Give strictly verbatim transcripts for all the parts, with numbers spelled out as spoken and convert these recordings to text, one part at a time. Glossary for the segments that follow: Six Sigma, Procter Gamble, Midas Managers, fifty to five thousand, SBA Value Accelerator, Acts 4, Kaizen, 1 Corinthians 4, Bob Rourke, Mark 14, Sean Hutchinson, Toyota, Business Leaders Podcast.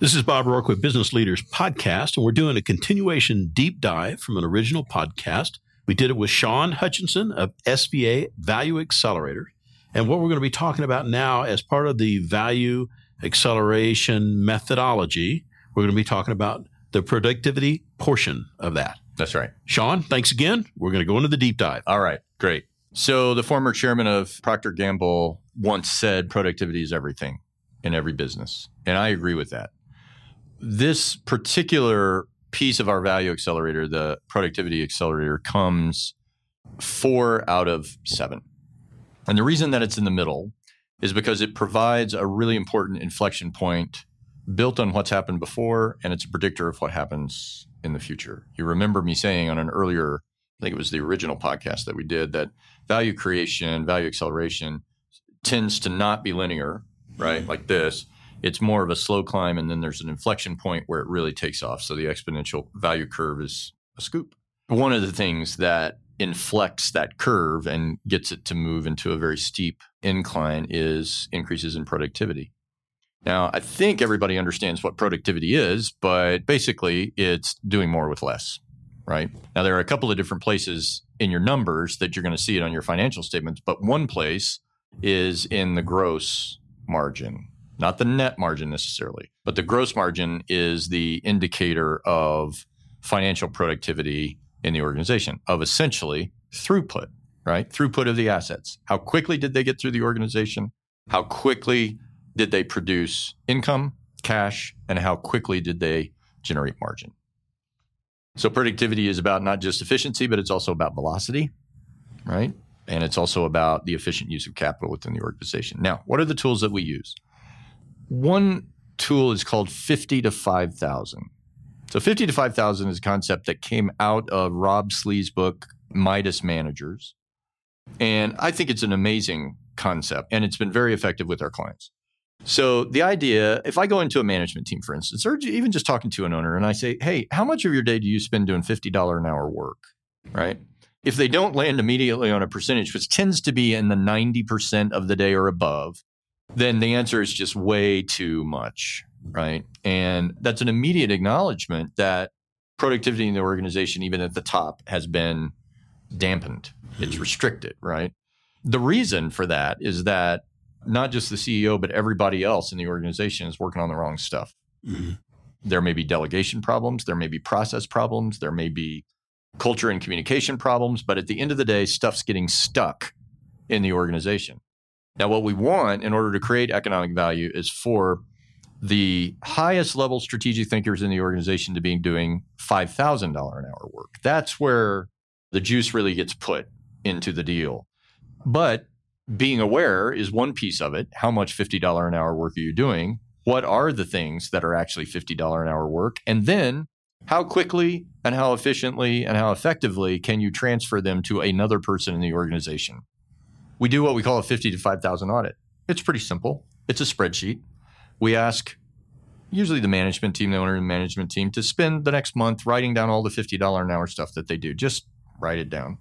This is Bob Rourke with Business Leaders Podcast, and we're doing a continuation deep dive from an original podcast. We did it with Sean Hutchinson of S B A Value Accelerator. And what we're going to be talking about now as part of the value acceleration methodology, we're going to be talking about the productivity portion of that. That's right. Sean, thanks again. We're going to go into the deep dive. All right, great. So the former chairman of Procter Gamble once said productivity is everything in every business. And I agree with that. This particular piece of our value accelerator, the productivity accelerator, comes four out of seven. And the reason that it's in the middle is because it provides a really important inflection point built on what's happened before, and it's a predictor of what happens in the future. You remember me saying on an earlier, I think it was the original podcast that we did, that value creation, value acceleration tends to not be linear, right? Like this. It's more of a slow climb, and then there's an inflection point where it really takes off. So the exponential value curve is a scoop. One of the things that inflects that curve and gets it to move into a very steep incline is increases in productivity. Now, I think everybody understands what productivity is, but basically it's doing more with less, right? Now, there are a couple of different places in your numbers that you're going to see it on your financial statements, but one place is in the gross margin. Not the net margin necessarily, but the gross margin is the indicator of financial productivity in the organization, of essentially throughput, right? Throughput of the assets. How quickly did they get through the organization? How quickly did they produce income, cash, and how quickly did they generate margin? So productivity is about not just efficiency, but it's also about velocity, right? And it's also about the efficient use of capital within the organization. Now, what are the tools that we use? One tool is called fifty to five thousand. So fifty to five thousand is a concept that came out of Rob Slee's book, Midas Managers. And I think it's an amazing concept, and it's been very effective with our clients. So the idea, if I go into a management team, for instance, or even just talking to an owner, and I say, hey, how much of your day do you spend doing fifty dollars an hour work, right? If they don't land immediately on a percentage, which tends to be in the ninety percent of the day or above, then the answer is just way too much, right? And that's an immediate acknowledgement that productivity in the organization, even at the top, has been dampened. It's restricted, right? The reason for that is that not just the C E O, but everybody else in the organization is working on the wrong stuff. Mm-hmm. There may be delegation problems. There may be process problems. There may be culture and communication problems. But at the end of the day, stuff's getting stuck in the organization. Now, what we want in order to create economic value is for the highest level strategic thinkers in the organization to be doing five thousand dollars an hour work. That's where the juice really gets put into the deal. But being aware is one piece of it. How much fifty dollars an hour work are you doing? What are the things that are actually fifty dollars an hour work? And then how quickly and how efficiently and how effectively can you transfer them to another person in the organization? We do what we call a fifty to five thousand audit. It's pretty simple. It's a spreadsheet. We ask usually the management team, the owner and management team, to spend the next month writing down all the fifty dollars an hour stuff that they do. Just write it down.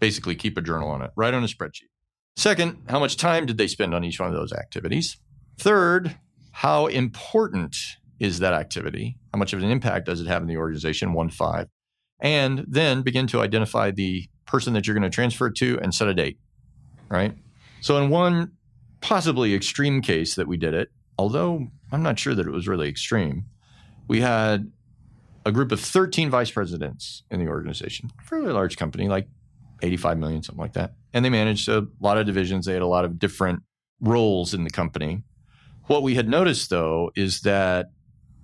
Basically, keep a journal on it. Write on a spreadsheet. Second, how much time did they spend on each one of those activities? Third, how important is that activity? How much of an impact does it have in the organization? One, five. And then begin to identify the person that you're going to transfer it to and set a date. Right? So in one possibly extreme case that we did it, although I'm not sure that it was really extreme, we had a group of thirteen vice presidents in the organization, fairly large company, like eighty-five million, something like that. And they managed a lot of divisions. They had a lot of different roles in the company. What we had noticed, though, is that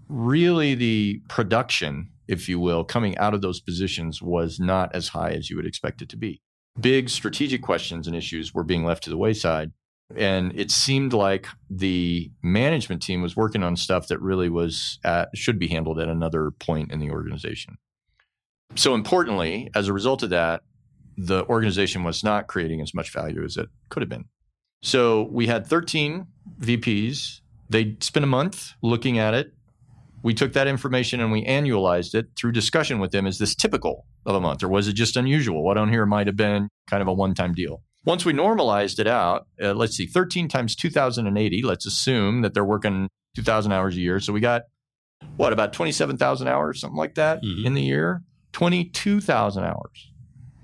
really the production, if you will, coming out of those positions was not as high as you would expect it to be. Big strategic questions and issues were being left to the wayside. And it seemed like the management team was working on stuff that really was at, should be handled at another point in the organization. So importantly, as a result of that, the organization was not creating as much value as it could have been. So we had thirteen V Ps. They spent a month looking at it. We took that information and we annualized it through discussion with them. Is this typical of a month, or was it just unusual? What on here might have been kind of a one-time deal. Once we normalized it out, uh, let's see, thirteen times two thousand eighty, let's assume that they're working two thousand hours a year. So we got what, about twenty-seven thousand hours, something like that, mm-hmm. in the year. twenty-two thousand hours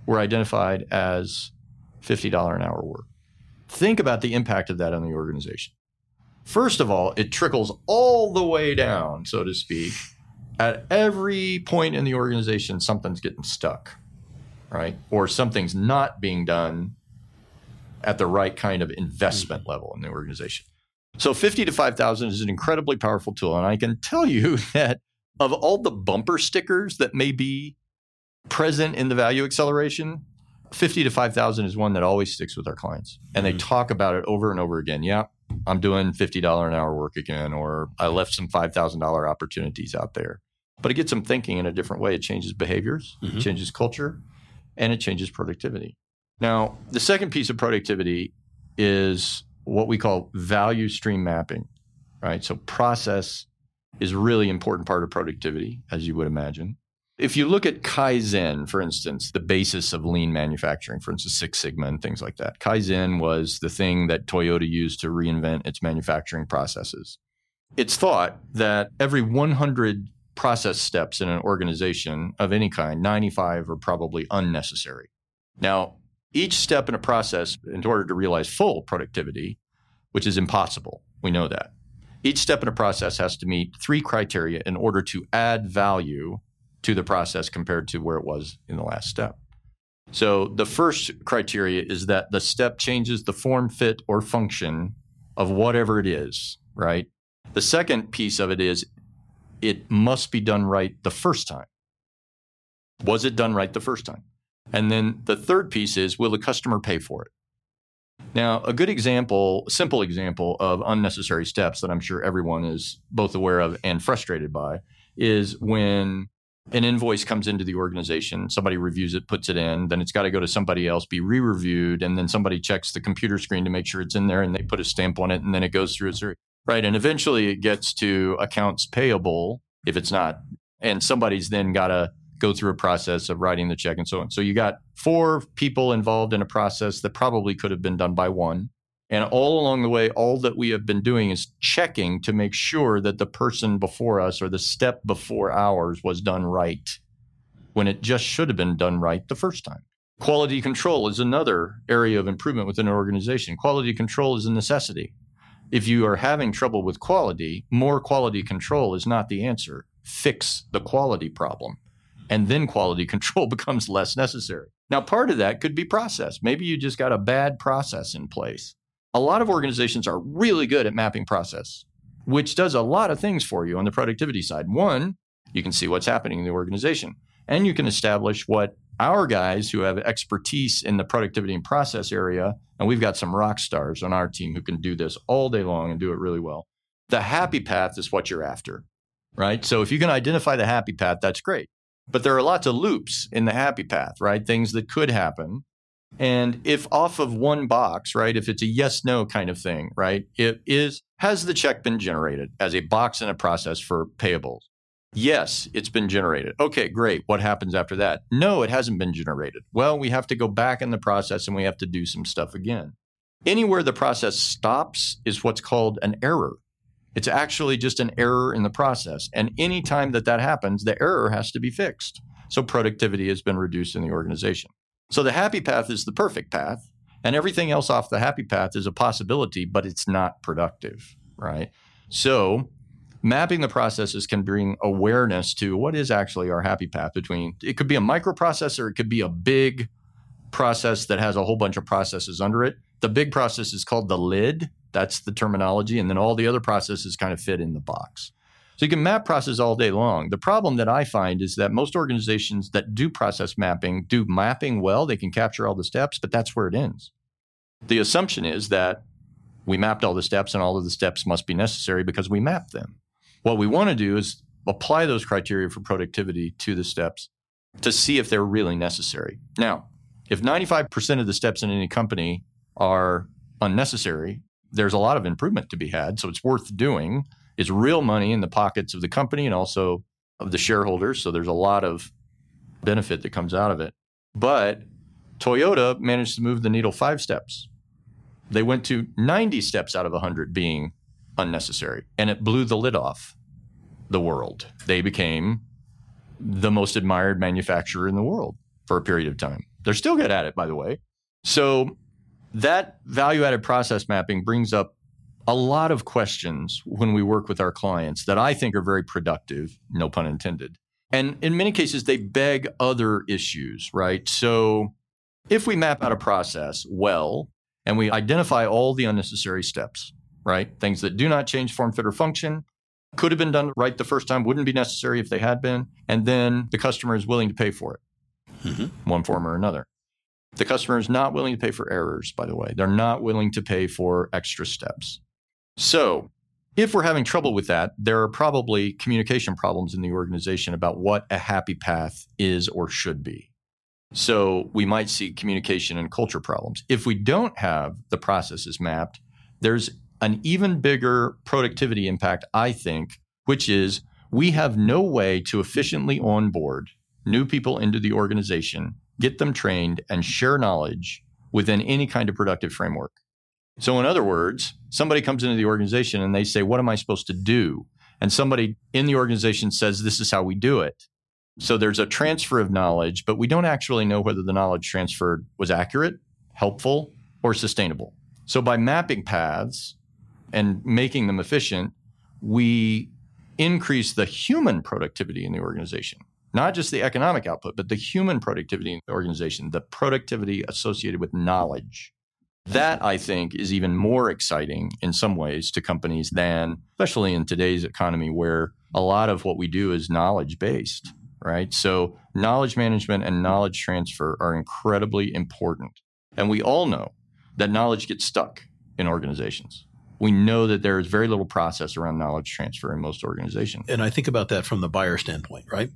were identified as fifty dollars an hour work. Think about the impact of that on the organization. First of all, it trickles all the way down, so to speak. At every point in the organization, something's getting stuck, right? Or something's not being done at the right kind of investment level in the organization. So fifty to five thousand is an incredibly powerful tool. And I can tell you that of all the bumper stickers that may be present in the value acceleration, fifty to five thousand is one that always sticks with our clients. And they mm-hmm. talk about it over and over again. Yeah, I'm doing fifty dollars an hour work again, or I left some five thousand dollars opportunities out there. But it gets them thinking in a different way. It changes behaviors, mm-hmm. it changes culture, and it changes productivity. Now, the second piece of productivity is what we call value stream mapping, right? So process is a really important part of productivity, as you would imagine. If you look at Kaizen, for instance, the basis of lean manufacturing, for instance, Six Sigma and things like that. Kaizen was the thing that Toyota used to reinvent its manufacturing processes. It's thought that every one hundred process steps in an organization of any kind, ninety-five are probably unnecessary. Now, each step in a process, in order to realize full productivity, which is impossible, we know that. Each step in a process has to meet three criteria in order to add value to the process compared to where it was in the last step. So the first criteria is that the step changes the form, fit, or function of whatever it is, right? The second piece of it is it must be done right the first time. Was it done right the first time? And then the third piece is, will the customer pay for it? Now, a good example, simple example of unnecessary steps that I'm sure everyone is both aware of and frustrated by is when an invoice comes into the organization, somebody reviews it, puts it in, then it's got to go to somebody else, be re-reviewed, and then somebody checks the computer screen to make sure it's in there, and they put a stamp on it, and then it goes through, right? And eventually it gets to accounts payable, if it's not, and somebody's then got to go through a process of writing the check and so on. So you got four people involved in a process that probably could have been done by one. And all along the way, all that we have been doing is checking to make sure that the person before us or the step before ours was done right when it just should have been done right the first time. Quality control is another area of improvement within an organization. Quality control is a necessity. If you are having trouble with quality, more quality control is not the answer. Fix the quality problem, and then quality control becomes less necessary. Now, part of that could be process. Maybe you just got a bad process in place. A lot of organizations are really good at mapping process, which does a lot of things for you on the productivity side. One, you can see what's happening in the organization, and you can establish what our guys who have expertise in the productivity and process area, and we've got some rock stars on our team who can do this all day long and do it really well. The happy path is what you're after, right? So if you can identify the happy path, that's great. But there are lots of loops in the happy path, right? Things that could happen. And if off of one box, right, if it's a yes, no kind of thing, right, it is, has the check been generated as a box in a process for payables? Yes, it's been generated. Okay, great. What happens after that? No, it hasn't been generated. Well, we have to go back in the process and we have to do some stuff again. Anywhere the process stops is what's called an error. It's actually just an error in the process. And any time that that happens, the error has to be fixed. So productivity has been reduced in the organization. So the happy path is the perfect path, and everything else off the happy path is a possibility, but it's not productive, right? So mapping the processes can bring awareness to what is actually our happy path between, it could be a microprocessor, it could be a big process that has a whole bunch of processes under it. The big process is called the lid. That's the terminology. And then all the other processes kind of fit in the box. So you can map process all day long. The problem that I find is that most organizations that do process mapping do mapping well. They can capture all the steps, but that's where it ends. The assumption is that we mapped all the steps and all of the steps must be necessary because we mapped them. What we want to do is apply those criteria for productivity to the steps to see if they're really necessary. Now, if ninety-five percent of the steps in any company are unnecessary, there's a lot of improvement to be had. So it's worth doing. It's real money in the pockets of the company and also of the shareholders. So there's a lot of benefit that comes out of it. But Toyota managed to move the needle five steps. They went to ninety steps out of one hundred being unnecessary, and it blew the lid off. the world. They became the most admired manufacturer in the world for a period of time. They're still good at it, by the way. So that value-added process mapping brings up a lot of questions when we work with our clients that I think are very productive, no pun intended. And in many cases, they beg other issues, right? So if we map out a process well, and we identify all the unnecessary steps, right? Things that do not change form, fit, or function, could have been done right the first time, wouldn't be necessary if they had been, and then the customer is willing to pay for it, mm-hmm. one form or another. The customer is not willing to pay for errors, by the way. They're not willing to pay for extra steps. So if we're having trouble with that, there are probably communication problems in the organization about what a happy path is or should be. So we might see communication and culture problems. If we don't have the processes mapped, there's an even bigger productivity impact, I think, which is we have no way to efficiently onboard new people into the organization, get them trained, and share knowledge within any kind of productive framework. So in other words, somebody comes into the organization and they say, what am I supposed to do? And somebody in the organization says, this is how we do it. So there's a transfer of knowledge, but we don't actually know whether the knowledge transferred was accurate, helpful, or sustainable. So by mapping paths and making them efficient, we increase the human productivity in the organization, not just the economic output, but the human productivity in the organization, the productivity associated with knowledge. That, I think, is even more exciting in some ways to companies than, especially in today's economy, where a lot of what we do is knowledge-based, right? So knowledge management and knowledge transfer are incredibly important. And we all know that knowledge gets stuck in organizations. We know that there is very little process around knowledge transfer in most organizations. And I think about that from the buyer standpoint, right?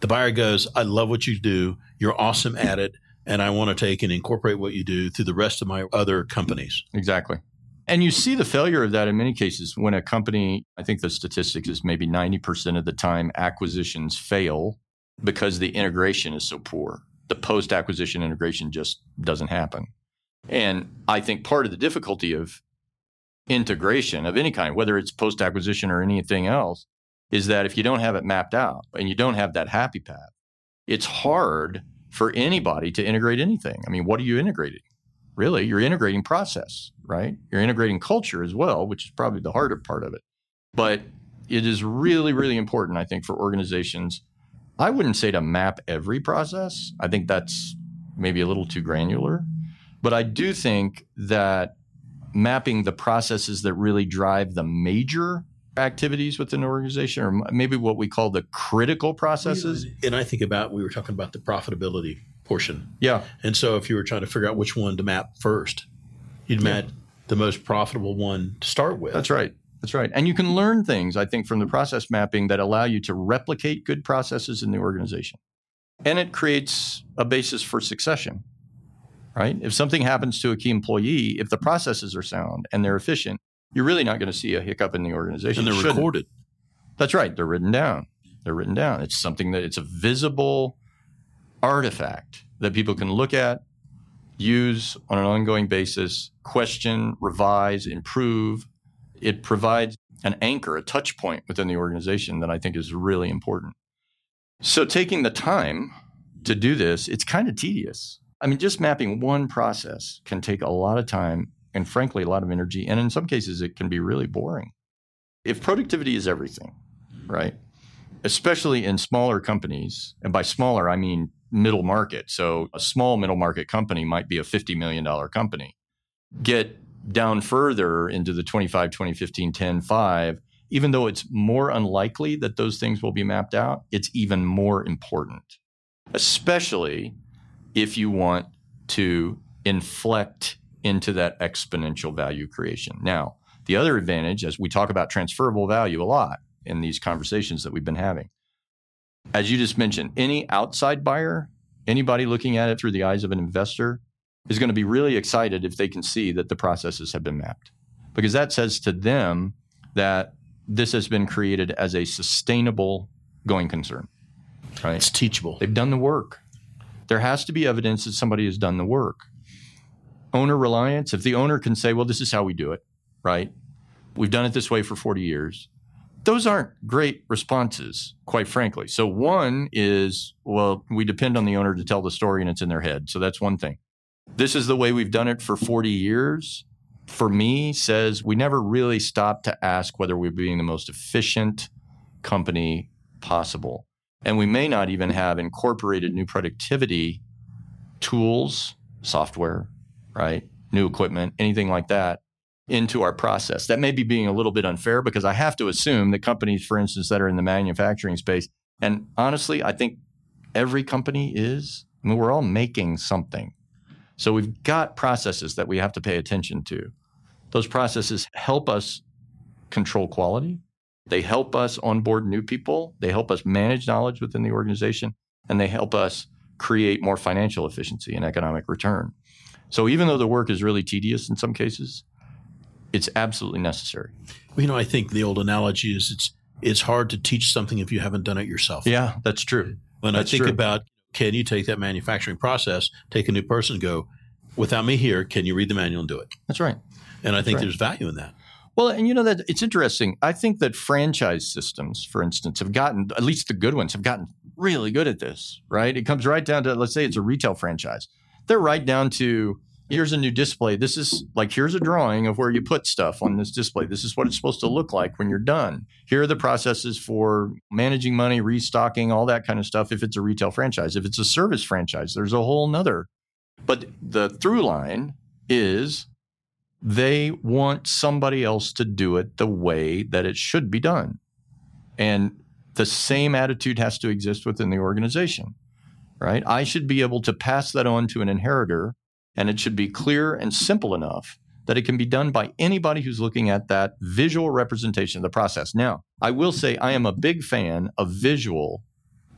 The buyer goes, I love what you do. You're awesome at it. And I want to take and incorporate what you do through the rest of my other companies. Exactly. And you see the failure of that in many cases when a company, I think the statistics is maybe ninety percent of the time acquisitions fail because the integration is so poor. The post-acquisition integration just doesn't happen. And I think part of the difficulty of integration of any kind, whether it's post-acquisition or anything else, is that if you don't have it mapped out and you don't have that happy path, it's hard for anybody to integrate anything. I mean, what are you integrating? Really, you're integrating process, right? You're integrating culture as well, which is probably the harder part of it. But it is really, really important, I think, for organizations. I wouldn't say to map every process. I think that's maybe a little too granular. But I do think that mapping the processes that really drive the major activities within an organization, or maybe what we call the critical processes. And I think about, we were talking about the profitability portion. Yeah. And so if you were trying to figure out which one to map first, you'd map yeah. the most profitable one to start with. That's right. That's right. And you can learn things, I think, from the process mapping that allow you to replicate good processes in the organization. And it creates a basis for succession, right? If something happens to a key employee, if the processes are sound and they're efficient, you're really not going to see a hiccup in the organization. And they're Shouldn't. recorded. That's right. They're written down. They're written down. It's something that it's a visible artifact that people can look at, use on an ongoing basis, question, revise, improve. It provides an anchor, a touch point within the organization that I think is really important. So taking the time to do this, it's kind of tedious. I mean, just mapping one process can take a lot of time and frankly, a lot of energy. And in some cases, it can be really boring. If productivity is everything, right? Especially in smaller companies, and by smaller, I mean middle market. So a small middle market company might be a fifty million dollars company. Get down further into the twenty-five, twenty, fifteen, ten, five, even though it's more unlikely that those things will be mapped out, it's even more important, especially if you want to inflect into that exponential value creation. Now, the other advantage, as we talk about transferable value a lot in these conversations that we've been having, as you just mentioned, any outside buyer, anybody looking at it through the eyes of an investor, is going to be really excited if they can see that the processes have been mapped, because that says to them that this has been created as a sustainable going concern. Right? It's teachable. They've done the work. There has to be evidence that somebody has done the work. Owner reliance, if the owner can say, well, this is how we do it, right? We've done it this way for forty years. Those aren't great responses, quite frankly. So one is, well, we depend on the owner to tell the story and it's in their head. So that's one thing. This is the way we've done it for forty years. For me, says we never really stopped to ask whether we're being the most efficient company possible. And we may not even have incorporated new productivity tools, software, right? New equipment, anything like that into our process. That may be being a little bit unfair because I have to assume that companies, for instance, that are in the manufacturing space, and honestly, I think every company is, I mean, we're all making something. So we've got processes that we have to pay attention to. Those processes help us control quality. They help us onboard new people. They help us manage knowledge within the organization, and they help us create more financial efficiency and economic return. So even though the work is really tedious in some cases, it's absolutely necessary. Well, you know, I think the old analogy is it's it's hard to teach something if you haven't done it yourself. Yeah, that's true. When that's I think true. about, can you take that manufacturing process, take a new person and go, without me here, can you read the manual and do it? That's right. And I think right. there's value in that. Well, and you know, that it's interesting. I think that franchise systems, for instance, have gotten, at least the good ones, have gotten really good at this, right? It comes right down to, let's say it's a retail franchise. They're right down to, here's a new display. This is like, here's a drawing of where you put stuff on this display. This is what it's supposed to look like when you're done. Here are the processes for managing money, restocking, all that kind of stuff. If it's a retail franchise, if it's a service franchise, there's a whole nother. But the through line is they want somebody else to do it the way that it should be done. And the same attitude has to exist within the organization, right? I should be able to pass that on to an inheritor. And it should be clear and simple enough that it can be done by anybody who's looking at that visual representation of the process. Now, I will say I am a big fan of visual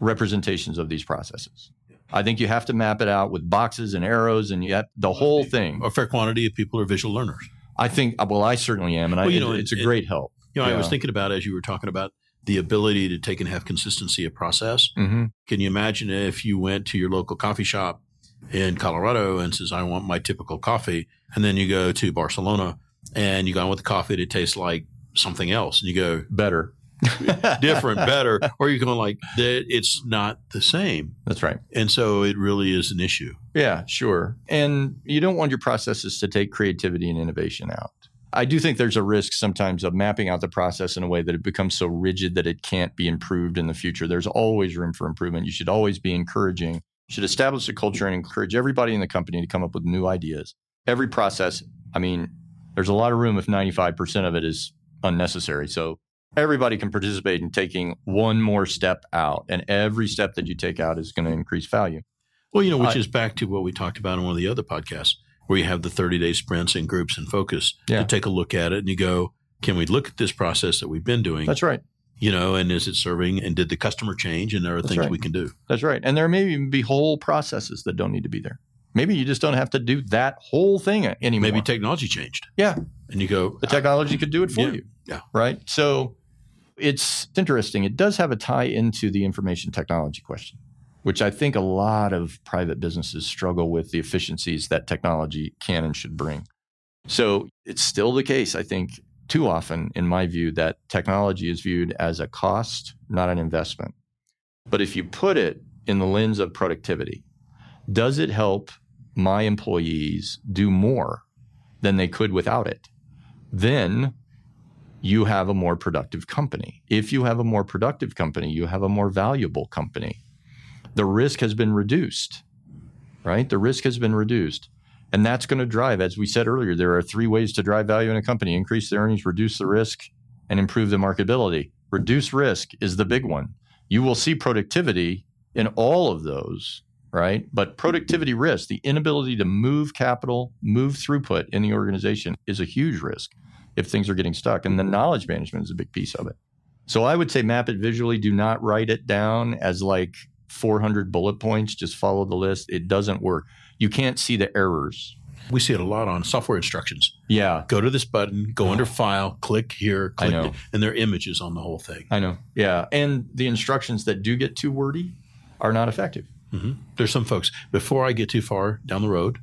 representations of these processes. I think you have to map it out with boxes and arrows and you have the whole thing. A fair quantity of people are visual learners. I think, well, I certainly am. And well, I, you know, it's it, a great it, help. You know, yeah. I was thinking about, as you were talking about, the ability to take and have consistency of process. Mm-hmm. Can you imagine if you went to your local coffee shop in Colorado and says, I want my typical coffee. And then you go to Barcelona and you go, I want the coffee to taste like something else. And you go, better, different, better. Or you're going like, it's not the same. That's right. And so it really is an issue. Yeah, sure. And you don't want your processes to take creativity and innovation out. I do think there's a risk sometimes of mapping out the process in a way that it becomes so rigid that it can't be improved in the future. There's always room for improvement. You should always be encouraging. Should establish a culture and encourage everybody in the company to come up with new ideas. Every process, I mean, there's a lot of room if ninety-five percent of it is unnecessary. So everybody can participate in taking one more step out. And every step that you take out is going to increase value. Well, you know, which uh, is back to what we talked about in one of the other podcasts, where you have the thirty-day sprints and groups and focus yeah. to take a look at it. And you go, can we look at this process that we've been doing? That's right. You know, and is it serving, and did the customer change, and there are That's things right. we can do. That's right. And there may even be whole processes that don't need to be there. Maybe you just don't have to do that whole thing anymore. Maybe technology changed. Yeah. And you go. The technology I, could do it for yeah, you. Yeah. Right. So it's interesting. It does have a tie into the information technology question, which I think a lot of private businesses struggle with the efficiencies that technology can and should bring. So it's still the case, I think, too often, in my view, that technology is viewed as a cost, not an investment. But if you put it in the lens of productivity, does it help my employees do more than they could without it? Then you have a more productive company. If you have a more productive company, you have a more valuable company. The risk has been reduced, right? The risk has been reduced. And that's going to drive, as we said earlier, there are three ways to drive value in a company: increase the earnings, reduce the risk, and improve the marketability. Reduce risk is the big one. You will see productivity in all of those, right? But productivity risk, the inability to move capital, move throughput in the organization, is a huge risk if things are getting stuck. And the knowledge management is a big piece of it. So I would say map it visually. Do not write it down as like four hundred bullet points. Just follow the list. It doesn't work. You can't see the errors. We see it a lot on software instructions. Yeah. Go to this button, go oh. under file, click here, click I know. Th- and there are images on the whole thing. I know. Yeah. And the instructions that do get too wordy are not effective. Mm-hmm. There's some folks, before I get too far down the road,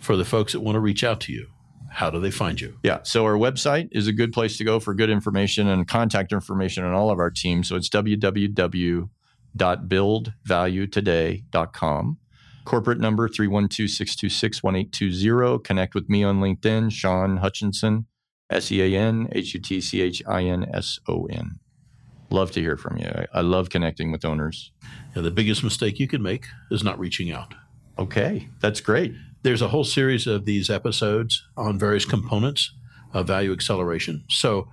for the folks that want to reach out to you, How do they find you? Yeah. So our website is a good place to go for good information and contact information on all of our teams. So it's w w w dot build value today dot com. Corporate number three one two, six two six, one eight two zero. Connect with me on LinkedIn, Sean Hutchinson, S E A N H U T C H I N S O N. Love to hear from you. I, I love connecting with owners. Yeah, the biggest mistake you can make is not reaching out. Okay, that's great. There's a whole series of these episodes on various components of value acceleration. So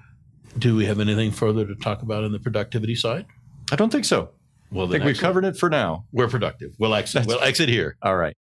do we have anything further to talk about on the productivity side? I don't think so. Well, I think we've covered it for now. We're productive. We'll exit, we'll exit here. All right.